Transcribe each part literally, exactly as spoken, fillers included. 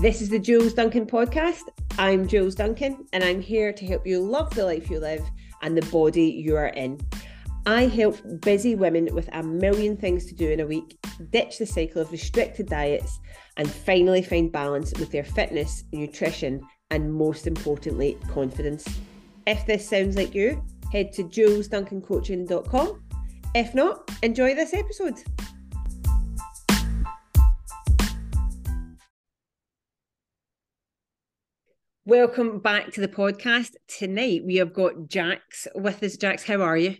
This is the Jules Duncan podcast. I'm Jules Duncan, and I'm here to help you love the life you live and the body you are in. I help busy women with a million things to do in a week, ditch the cycle of restricted diets, and finally find balance with their fitness, nutrition, and most importantly, confidence. If this sounds like you, head to jules duncan coaching dot com. If not, enjoy this episode. Welcome back to the podcast. Tonight we have got Jax with us. Jax, how are you?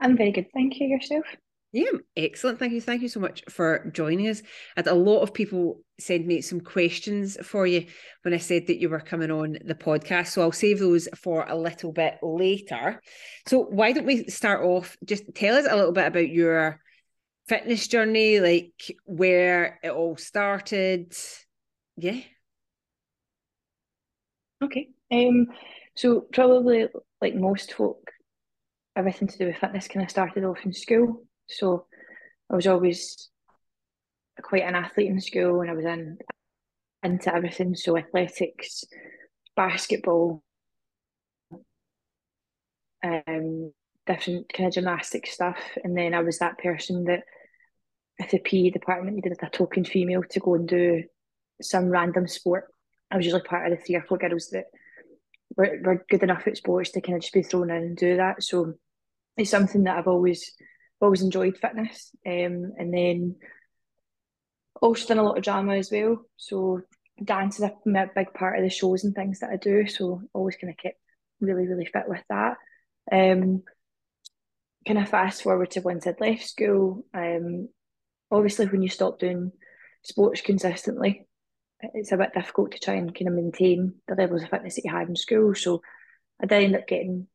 I'm very good, thank you. Yourself? Yeah, excellent. Thank you. Thank you so much for joining us. I had a lot of people send me some questions for you when I said that you were coming on the podcast, so I'll save those for a little bit later. So why don't we start off, just tell us a little bit about your fitness journey, like where it all started. Yeah. Okay. Um. So probably like most folk, everything to do with fitness kind of started off in school. So I was always quite an athlete in school, and I was in, into everything. So athletics, basketball, um, different kind of gymnastic stuff. And then I was that person that if the P E department needed a token female to go and do some random sport, I was usually part of the three or four girls that were, were good enough at sports to kind of just be thrown in and do that. So it's something that I've always always enjoyed, fitness. Um, and then also done a lot of drama as well. So dance is a big part of the shows and things that I do. So always kind of kept really, really fit with that. Um, kind of fast forward to once I'd left school. Um, obviously when you stop doing sports consistently, it's a bit difficult to try and kind of maintain the levels of fitness that you had in school. So I did end up getting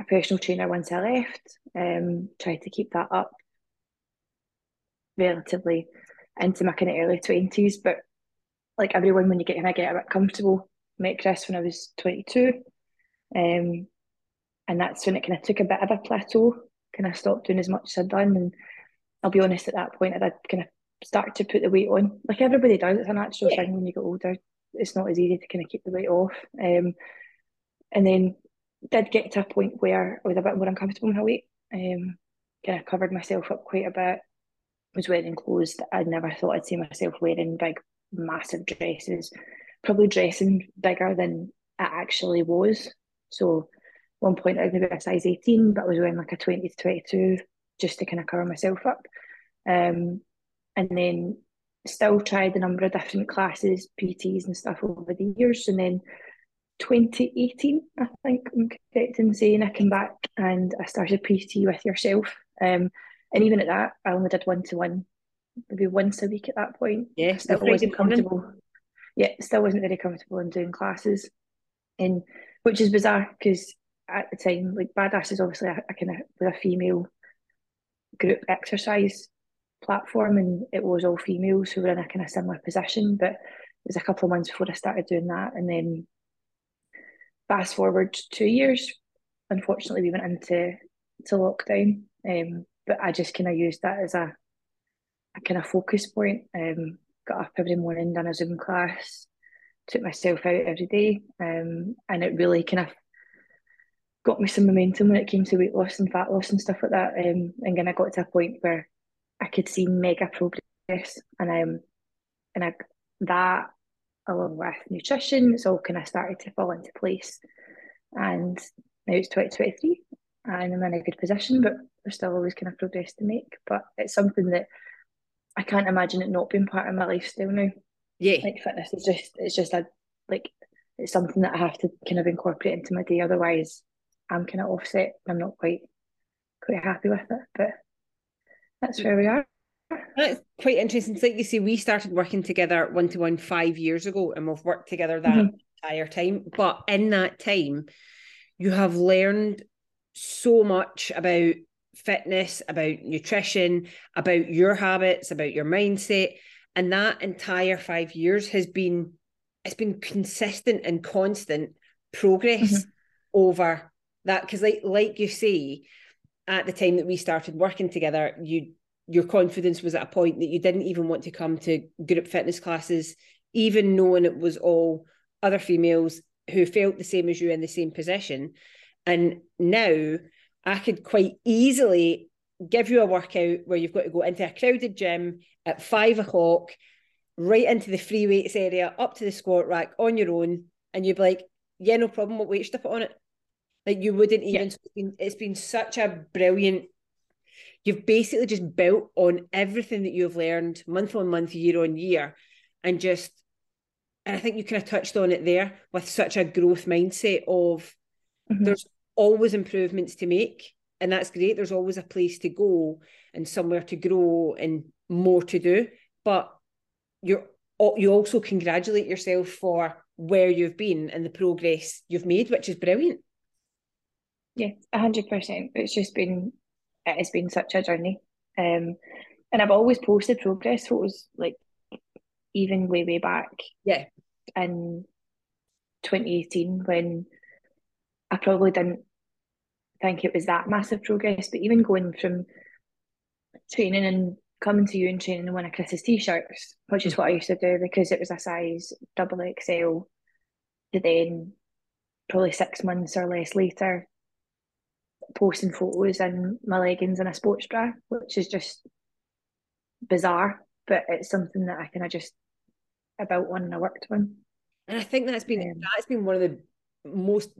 a personal trainer once I left, um, tried to keep that up relatively into my kind of early twenties. But like everyone, when you get kind of get a bit comfortable, met Chris when I was twenty-two. Um, and that's when it kind of took a bit of a plateau, kind of stopped doing as much as I'd done. And I'll be honest, at that point, I did kind of start to put the weight on, like everybody does. It's a natural yeah. thing when you get older. It's not as easy to kind of keep the weight off. Um, and then did get to a point where I was a bit more uncomfortable with my weight. Um, kind of covered myself up quite a bit. Was wearing clothes that I never thought I'd see myself wearing, big, massive dresses. Probably dressing bigger than I actually was. So at one point I was maybe a size eighteen, but I was wearing like a twenty to twenty-two just to kind of cover myself up. Um. And then still tried a number of different classes, P Ts and stuff over the years. And then twenty eighteen, I think I'm correct in saying, I came back and I started P T with yourself. Um, and even at that, I only did one-to-one, maybe once a week at that point. Yeah, still wasn't comfortable. Morning. Yeah, still wasn't very comfortable in doing classes. And which is bizarre because at the time, like Badass is obviously a, a kind of with a female group exercise platform, and it was all females who were in a kind of similar position. But it was a couple of months before I started doing that, and then fast forward two years, unfortunately we went into to lockdown, um, but I just kind of used that as a, a kind of focus point. Um, got up every morning, done a Zoom class, took myself out every day, um, and it really kind of got me some momentum when it came to weight loss and fat loss and stuff like that. Um, and then I got to a point where I could see mega progress, and um, and I, that along with nutrition, it's all kind of started to fall into place. And now it's twenty twenty-three, and I'm in a good position, but there's still always kind of progress to make. But it's something that I can't imagine it not being part of my lifestyle now. Yeah, like fitness is just it's just a like it's something that I have to kind of incorporate into my day. Otherwise, I'm kind of offset. I'm not quite quite happy with it, but. That's where we are. That's quite interesting. It's like you see, we started working together one-to-one five years ago, and we've worked together that mm-hmm. entire time. But in that time, you have learned so much about fitness, about nutrition, about your habits, about your mindset. And that entire five years has been, it's been consistent and constant progress mm-hmm. over that. Because like, like you see, at the time that we started working together, you your confidence was at a point that you didn't even want to come to group fitness classes, even knowing it was all other females who felt the same as you in the same position. And now I could quite easily give you a workout where you've got to go into a crowded gym at five o'clock, right into the free weights area, up to the squat rack on your own. And you'd be like, yeah, no problem. What weights to put on it? Like you wouldn't even, yeah. it's, been, it's been such a brilliant, you've basically just built on everything that you've learned month on month, year on year. And just, and I think you kind of touched on it there with such a growth mindset of mm-hmm. there's always improvements to make. And that's great. There's always a place to go and somewhere to grow and more to do. But you're, you also congratulate yourself for where you've been and the progress you've made, which is brilliant. Yes, one hundred percent. It's just been, it's been such a journey. Um, and I've always posted progress photos, like even way, way back. Yeah. In twenty eighteen, when I probably didn't think it was that massive progress, but even going from training and coming to you and training in one of Chris's t-shirts, which is what I used to do because it was a size double X L, to then probably six months or less later posting photos in my leggings and a sports bra, which is just bizarre, but it's something that I kind of just about one and I worked on. And I think that's been um, that's been one of the most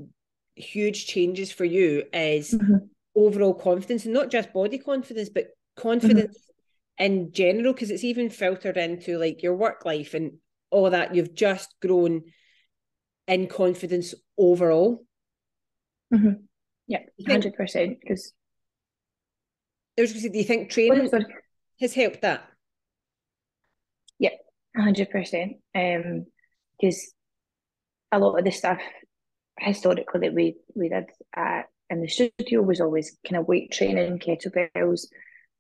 huge changes for you is mm-hmm. overall confidence, and not just body confidence, but confidence mm-hmm. in general, because it's even filtered into like your work life and all that. You've just grown in confidence overall. Mm-hmm. Yeah, one hundred percent. Because there's, do you think training oh, has helped that? Yeah, one hundred percent. Um, because a lot of the stuff historically that we we did at, in the studio was always kind of weight training, kettlebells,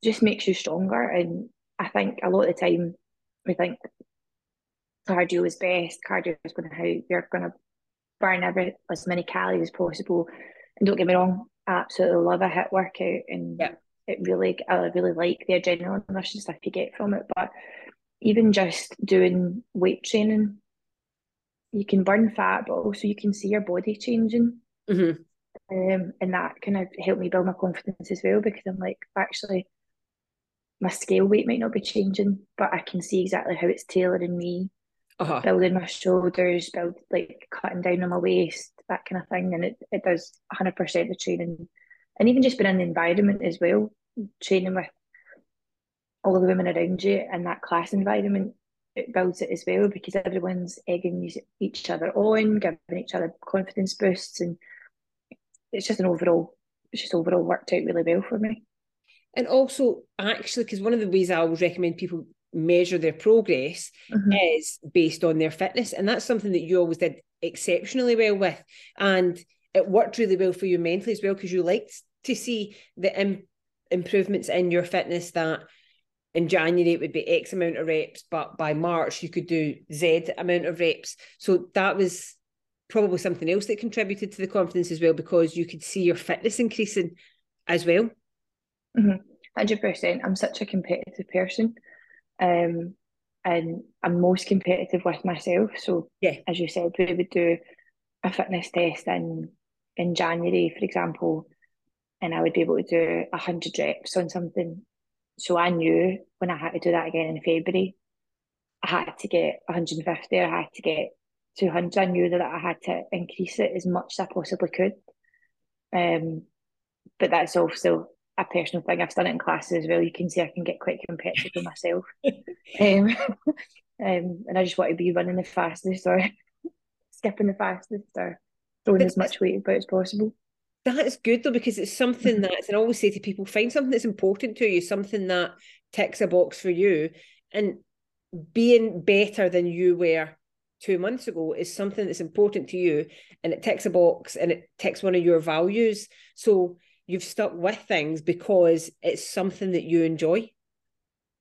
just makes you stronger. And I think a lot of the time we think cardio is best, cardio is going to help, you're going to burn every as many calories as possible. And don't get me wrong, I absolutely love a HIIT workout, and yeah. it really, I really like the adrenaline rush and stuff you get from it. But even just doing weight training, you can burn fat, but also you can see your body changing. Mm-hmm. Um, and that kind of helped me build my confidence as well, because I'm like, actually, my scale weight might not be changing, but I can see exactly how it's tailoring me, uh-huh. building my shoulders, build like cutting down on my waist, that kind of thing. And it, it does one hundred percent the training. And even just being in the environment as well, training with all the women around you and that class environment, it builds it as well, because everyone's egging each other on, giving each other confidence boosts, and it's just an overall it's just overall worked out really well for me. And also actually, because one of the ways I always recommend people measure their progress mm-hmm. is based on their fitness, and that's something that you always did exceptionally well with, and it worked really well for you mentally as well, because you liked to see the im- improvements in your fitness. That in January, it would be X amount of reps, but by March, you could do Z amount of reps. So that was probably something else that contributed to the confidence as well, because you could see your fitness increasing as well. Mm-hmm. one hundred percent. I'm such a competitive person, um, and I'm most competitive with myself. So yeah. as you said, we would do a fitness test in, in January, for example, and I would be able to do one hundred reps on something. So I knew when I had to do that again in February, I had to get one hundred fifty, or I had to get two hundred. I knew that I had to increase it as much as I possibly could. Um, but that's also a personal thing. I've done it in classes as well. You can see I can get quite competitive with myself. um, um, and I just want to be running the fastest, or skipping the fastest, or throwing as much weight about as possible. That's good though, because it's something that's, and I always say to people, find something that's important to you, something that ticks a box for you. And being better than you were two months ago is something that's important to you, and it ticks a box and it ticks one of your values. So you've stuck with things because it's something that you enjoy.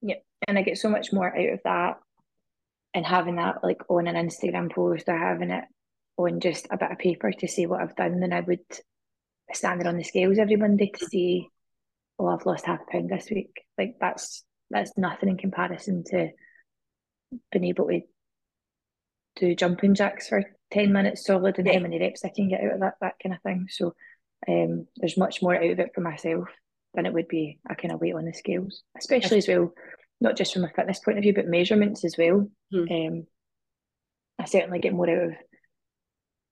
Yeah. And I get so much more out of that, and having that like on an Instagram post, or having it on just a bit of paper to see what I've done, than I would standing on the scales every Monday to see oh, I've lost half a pound this week. Like that's, that's nothing in comparison to being able to do jumping jacks for ten minutes solid and yeah. how many reps I can get out of that, that kind of thing. So um, there's much more out of it for myself than it would be a kind of weight on the scales, especially as well, not just from a fitness point of view, but measurements as well. Hmm. Um, I certainly get more out of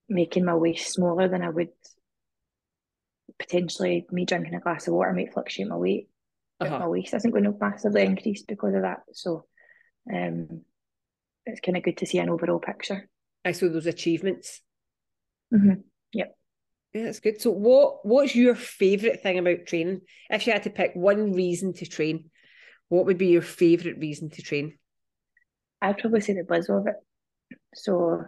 making my waist smaller than I would potentially me drinking a glass of water might fluctuate my weight. Uh-huh. My waist isn't going to massively increase because of that. So um, it's kind of good to see an overall picture. I saw those achievements. Mm-hmm. Yep. Yeah, that's good. So what what's your favourite thing about training? If you had to pick one reason to train, what would be your favourite reason to train? I'd probably say the buzz of it. So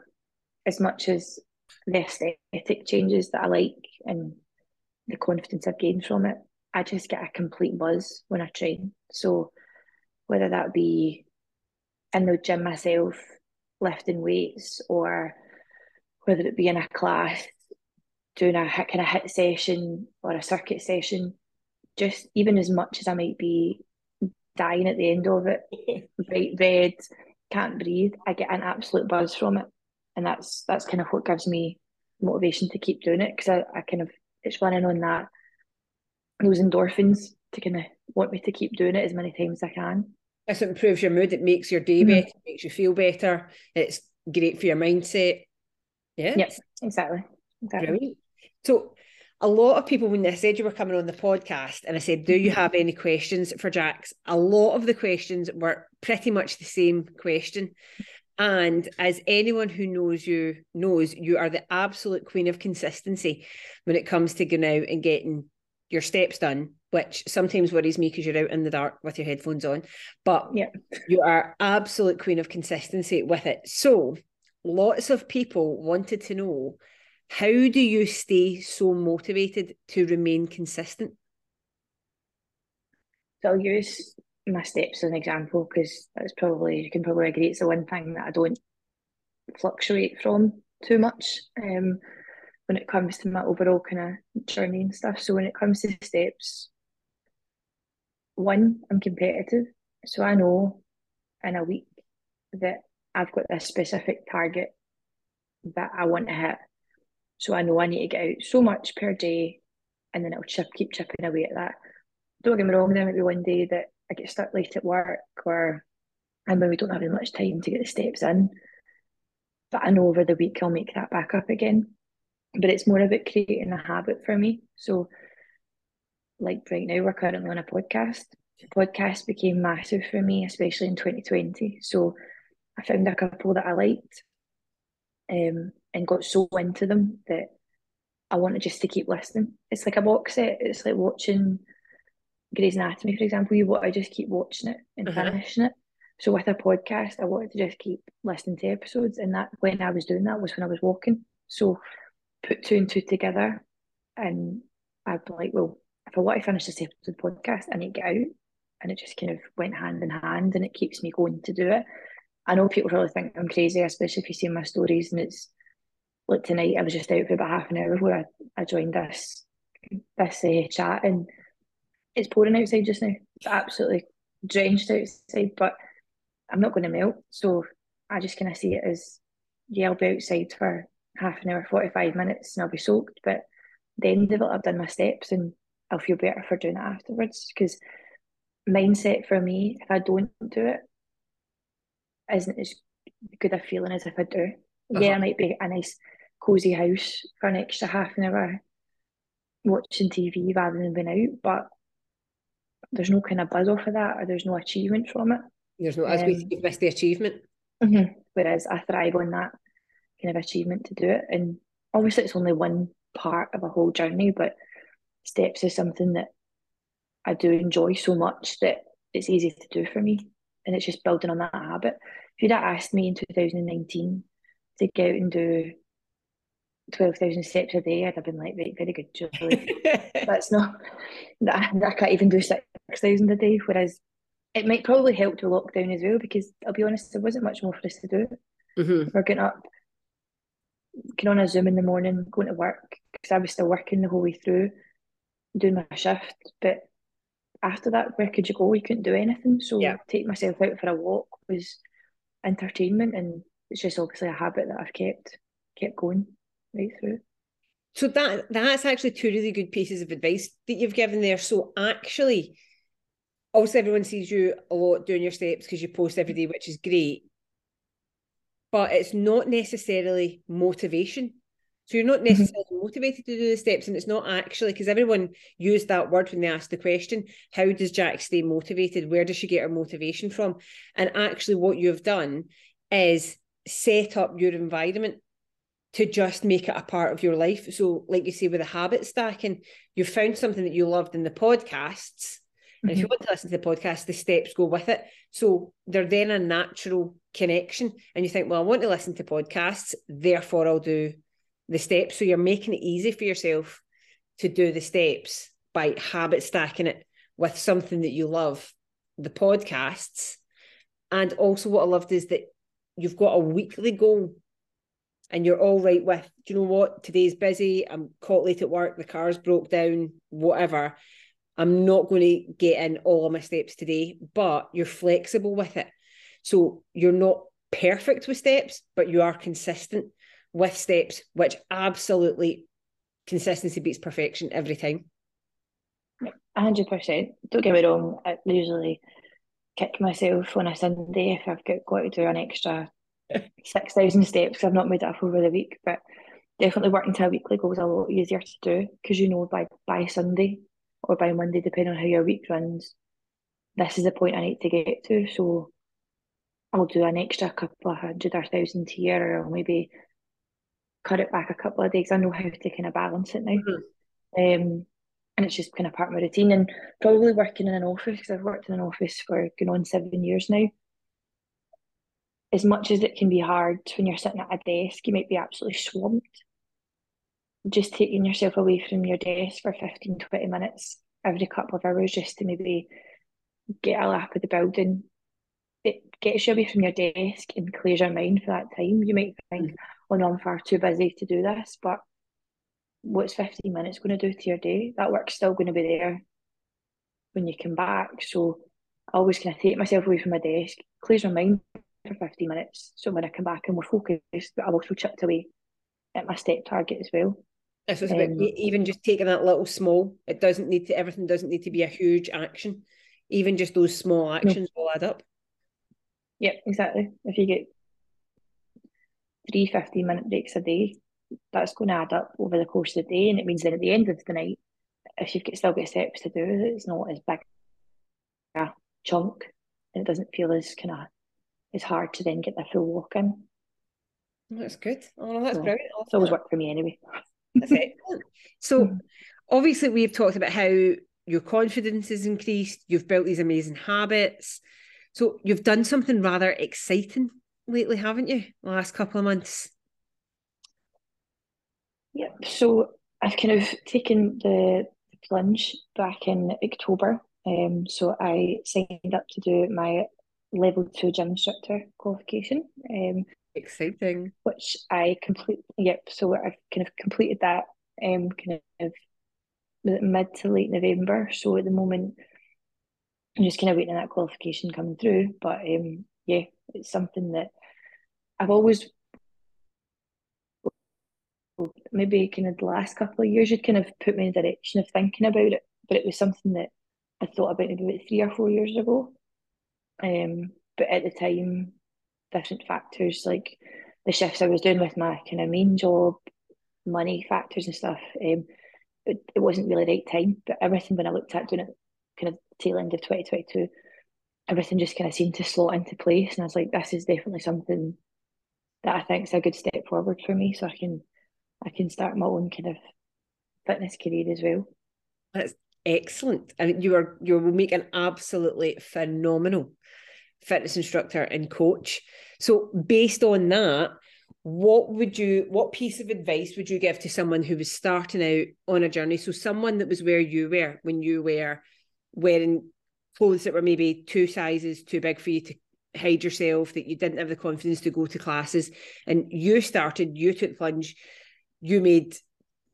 as much as the aesthetic changes that I like and the confidence I've gained from it, I just get a complete buzz when I train. So whether that be in the gym myself, lifting weights, or whether it be in a class, doing a kind of HIIT session or a circuit session, just even as much as I might be dying at the end of it, bright red, can't breathe, I get an absolute buzz from it. And that's that's kind of what gives me motivation to keep doing it, because I, I kind of, it's running on that, those endorphins to kind of want me to keep doing it as many times as I can. It improves your mood, it makes your day mm-hmm. better, it makes you feel better, it's great for your mindset. Yeah. Yes, exactly. exactly. Brilliant. So a lot of people, when they said you were coming on the podcast and I said, do you have any questions for Jax? A lot of the questions were pretty much the same question. And as anyone who knows you knows, you are the absolute queen of consistency when it comes to going out and getting your steps done, which sometimes worries me because you're out in the dark with your headphones on, but yeah. you are absolute queen of consistency with it. So lots of people wanted to know, how do you stay so motivated to remain consistent? So I'll use my steps as an example, because that's probably, you can probably agree, it's the one thing that I don't fluctuate from too much. Um, when it comes to my overall kind of journey and stuff. So when it comes to steps, one, I'm competitive. So I know in a week that I've got a specific target that I want to hit. So I know I need to get out so much per day, and then it'll chip, keep chipping away at that. Don't get me wrong, there might be one day that I get stuck late at work, or I maybe don't have as much time to get the steps in. But I know over the week I'll make that back up again. But it's more about creating a habit for me. So like right now, we're currently on a podcast. The podcast became massive for me, especially in twenty twenty. So I found a couple that I liked um, and got so into them that I wanted just to keep listening. It's like a box set. It's like watching Grey's Anatomy, for example. You want to just keep watching it and uh-huh. finishing it. So with a podcast, I wanted to just keep listening to episodes. And that when I was doing that was when I was walking. So put two and two together, and I'd be like, well, if I want to finish this episode podcast, I need to get out. And it just kind of went hand in hand, and it keeps me going to do it. I know people probably think I'm crazy, especially if you see my stories, and it's like tonight I was just out for about half an hour where I, I joined this this uh, chat, and it's pouring outside just now. It's absolutely drenched outside, but I'm not going to melt. So I just kind of see it as, yeah, I'll be outside for half an hour, forty-five minutes, and I'll be soaked, but then I've done my steps and I'll feel better for doing it afterwards. Because mindset for me, if I don't do it, isn't as good a feeling as if I do. Uh-huh. Yeah, I might be a nice cozy house for an extra half an hour watching T V rather than being out, but there's no kind of buzz off of that, or there's no achievement from it. There's no, as um, we miss the achievement. Mm-hmm. Whereas I thrive on that kind of achievement to do it. And obviously it's only one part of a whole journey, but steps is something that I do enjoy so much that it's easy to do for me, and it's just building on that habit. If you'd have asked me in two thousand nineteen to go out and do twelve thousand steps a day, I'd have been like, right, very good, Julie. That's not that I can't even do six thousand a day. Whereas it might probably help to lockdown as well, because I'll be honest, there wasn't much more for us to do. Mm-hmm. We're getting up, getting on a Zoom in the morning, going to work, because I was still working the whole way through, doing my shift, but after that, where could you go? You couldn't do anything. So yeah. taking myself out for a walk was entertainment, and it's just obviously a habit that I've kept kept going right through. So that that's actually two really good pieces of advice that you've given there. So actually, obviously everyone sees you a lot doing your steps because you post every day, which is great. But it's not necessarily motivation. So you're not necessarily mm-hmm. motivated to do the steps, and it's not actually, because everyone used that word when they asked the question, how does Jack stay motivated? Where does she get her motivation from? And actually what you've done is set up your environment to just make it a part of your life. So like you say, with the habit stacking, you found something that you loved in the podcasts. And mm-hmm. if you want to listen to the podcast, the steps go with it. So they're then a natural connection. And you think, well, I want to listen to podcasts, therefore I'll do the steps. So you're making it easy for yourself to do the steps by habit stacking it with something that you love, the podcasts. And also what I loved is that you've got a weekly goal and you're all right with, do you know what, today's busy, I'm caught late at work, the car's broke down, whatever. I'm not going to get in all of my steps today, but you're flexible with it. So you're not perfect with steps, but you are consistent with steps, which absolutely consistency beats perfection every time. one hundred percent. Don't get me wrong, I usually kick myself on a Sunday if I've got, got to do an extra six thousand steps because I've not made it up over the week, but definitely working to a weekly goal is a lot easier to do because you know by, by Sunday or by Monday, depending on how your week runs, this is the point I need to get to, so I'll do an extra couple of hundred or thousand here, or maybe cut it back a couple of days. I know how to kind of balance it now. Mm-hmm. Um, and it's just kind of part of my routine. And probably working in an office, because I've worked in an office for going on seven years now. As much as it can be hard when you're sitting at a desk, you might be absolutely swamped. Just taking yourself away from your desk for fifteen, twenty minutes every couple of hours just to maybe get a lap of the building. It gets you away from your desk and clears your mind for that time. You might think, oh no, I'm far too busy to do this, but what's fifteen minutes going to do to your day? That work's still going to be there when you come back. So I always kind of take myself away from my desk, clears my mind for fifteen minutes, so when I come back I'm more focused, but I've also chipped away at my step target as well. So it's about um, even just taking that little small, it doesn't need to, everything doesn't need to be a huge action. Even just those small actions no. will add up. Yeah, exactly. If you get three fifteen-minute breaks a day, that's going to add up over the course of the day, and it means then at the end of the night, if you've still got steps to do, it's not as big a chunk, and it doesn't feel as kind of as hard to then get the full walk in. That's good. Oh, no, that's so brilliant. It's always worked for me anyway. That's excellent. So obviously we've talked about how your confidence has increased, you've built these amazing habits. So you've done something rather exciting lately, haven't you? The last couple of months. Yep. So I've kind of taken the, the plunge back in October. Um, so I signed up to do my Level two Gym Instructor qualification. Um, Exciting. Which I completely, yep, so I've kind of completed that um, kind of mid to late November. So at the moment, I'm just kind of waiting on that qualification coming through. But um, yeah, it's something that I've always, maybe kind of the last couple of years, you'd kind of put me in the direction of thinking about it. But it was something that I thought about maybe about three or four years ago. Um, but at the time, different factors like the shifts I was doing with my kind of main job, money factors and stuff, um, but it wasn't really the right time. But everything when I looked at doing it kind of tail end of twenty twenty-two, everything just kind of seemed to slot into place, and I was like, this is definitely something that I think is a good step forward for me, so I can I can start my own kind of fitness career as well. That's excellent. I mean, you are you will make an absolutely phenomenal fitness instructor and coach. So based on that, what would you what piece of advice would you give to someone who was starting out on a journey? So someone that was where you were when you were wearing clothes that were maybe two sizes too big for you to hide yourself, that you didn't have the confidence to go to classes, and you started, you took the plunge, you made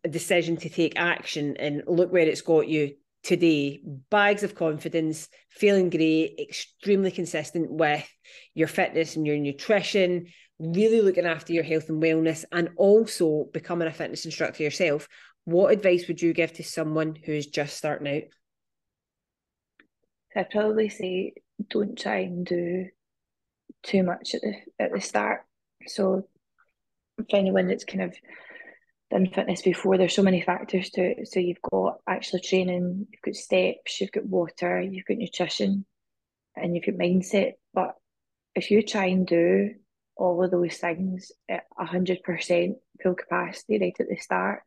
a decision to take action, and look where it's got you today, bags of confidence, feeling great, extremely consistent with your fitness and your nutrition, really looking after your health and wellness, and also becoming a fitness instructor yourself, what advice would you give to someone who is just starting out? I'd probably say don't try and do too much at the, at the start. So for anyone that's kind of done fitness before, there's so many factors to it. So you've got actual training, you've got steps, you've got water, you've got nutrition, and you've got mindset. But if you try and do all of those things at one hundred percent full capacity right at the start,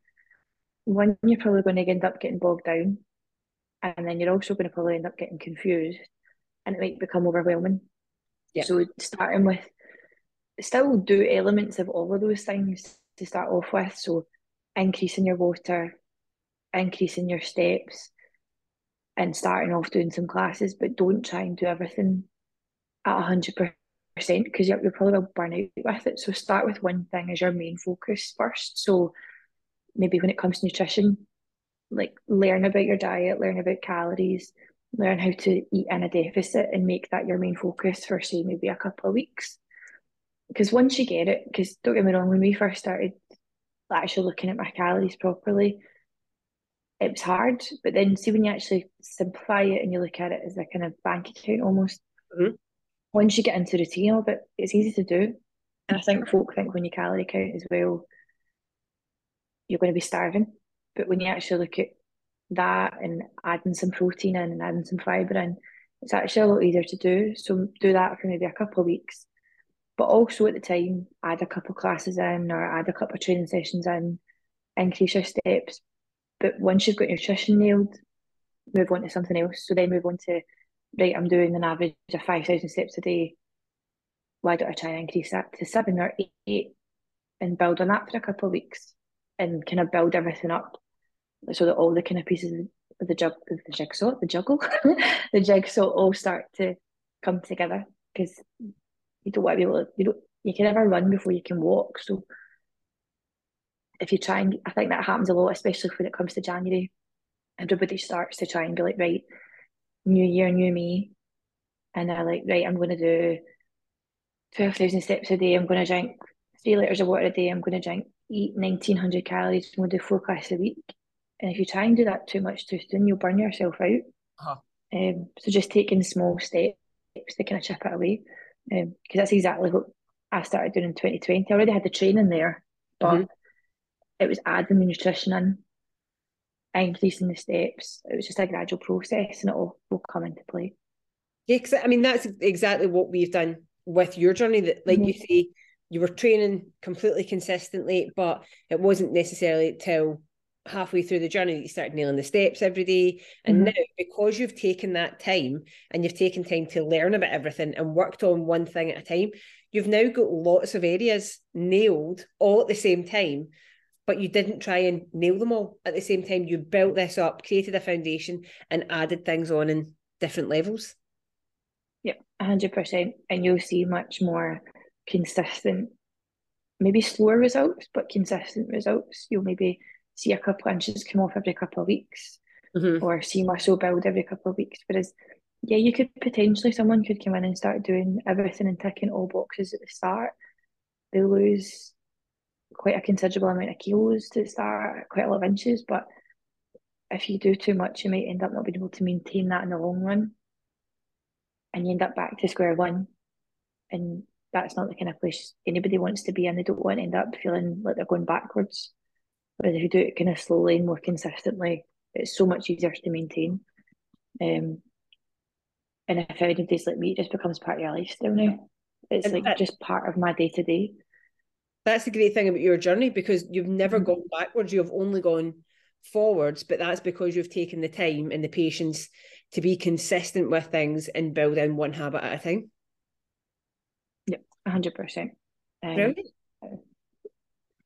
one, you're probably going to end up getting bogged down, and then you're also going to probably end up getting confused, and it might become overwhelming. Yep. So starting with, still do elements of all of those things to start off with. So increasing your water, increasing your steps, and starting off doing some classes, but don't try and do everything at one hundred percent because you're, you're probably will burn out with it. So start with one thing as your main focus first. So maybe when it comes to nutrition, like learn about your diet, learn about calories, learn how to eat in a deficit and make that your main focus for, say, maybe a couple of weeks. Because once you get it, because don't get me wrong, when we first started actually looking at my calories properly, it was hard. But then see, when you actually simplify it and you look at it as a kind of bank account almost, mm-hmm. once you get into the routine of it, it's easy to do. And I think folk think when you calorie count as well, you're going to be starving. But when you actually look at that and adding some protein in and adding some fibre in, it's actually a lot easier to do. So do that for maybe a couple of weeks. But also at the time, add a couple of classes in or add a couple of training sessions in, increase your steps. But once you've got nutrition nailed, move on to something else. So then move on to, right, I'm doing an average of five thousand steps a day. Why don't I try and increase that to seven or eight and build on that for a couple of weeks and kind of build everything up so that all the kind of pieces of the, jug, of the jigsaw, the juggle, the jigsaw all start to come together, because you don't want to be able to, you, don't, you can never run before you can walk. So if you try and, I think that happens a lot, especially when it comes to January. Everybody starts to try and be like, right, new year, new me. And they're like, right, I'm going to do twelve thousand steps a day. I'm going to drink three litres of water a day. I'm going to drink, eat nineteen hundred calories. I'm going to do four classes a week. And if you try and do that too much too soon, you'll burn yourself out. Uh-huh. Um, so just taking small steps to kind of chip it away. Because um, that's exactly what I started doing in twenty twenty. I already had the training there, but mm-hmm. it was adding the nutrition in, increasing the steps. It was just a gradual process, and it all will come into play. Yeah, because I mean, that's exactly what we've done with your journey. That, like mm-hmm. you say, you were training completely consistently, but it wasn't necessarily till halfway through the journey that you started nailing the steps every day. And mm-hmm. now, because you've taken that time and you've taken time to learn about everything and worked on one thing at a time, you've now got lots of areas nailed all at the same time, but you didn't try and nail them all at the same time. You built this up, created a foundation, and added things on in different levels. Yep, one hundred percent. And you'll see much more consistent, maybe slower results, but consistent results. You'll maybe see a couple of inches come off every couple of weeks, mm-hmm. or see muscle build every couple of weeks. Whereas, yeah, you could potentially, someone could come in and start doing everything and ticking all boxes at the start. They lose quite a considerable amount of kilos to start, quite a lot of inches. But if you do too much, you might end up not being able to maintain that in the long run. And you end up back to square one. And that's not the kind of place anybody wants to be in. They don't want to end up feeling like they're going backwards. Whereas if you do it kind of slowly and more consistently, it's so much easier to maintain. Um, and if anybody's like me, it just becomes part of your lifestyle now. It's and like that, just part of my day-to-day. That's the great thing about your journey, because you've never gone backwards. You've only gone forwards, but that's because you've taken the time and the patience to be consistent with things and build in one habit at a time. Yep, one hundred percent. Um, Brilliant.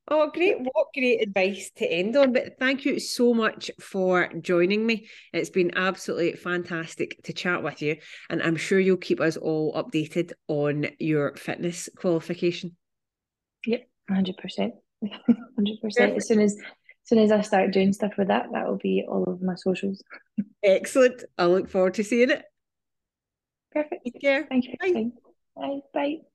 Oh, great. What great advice to end on. But thank you so much for joining me. It's been absolutely fantastic to chat with you. And I'm sure you'll keep us all updated on your fitness qualification. Yep, one hundred percent. one hundred percent. As soon as as soon as I start doing stuff with that, that will be all of my socials. Excellent. I look forward to seeing it. Perfect. Take care. Thank you. Bye. Bye. Bye.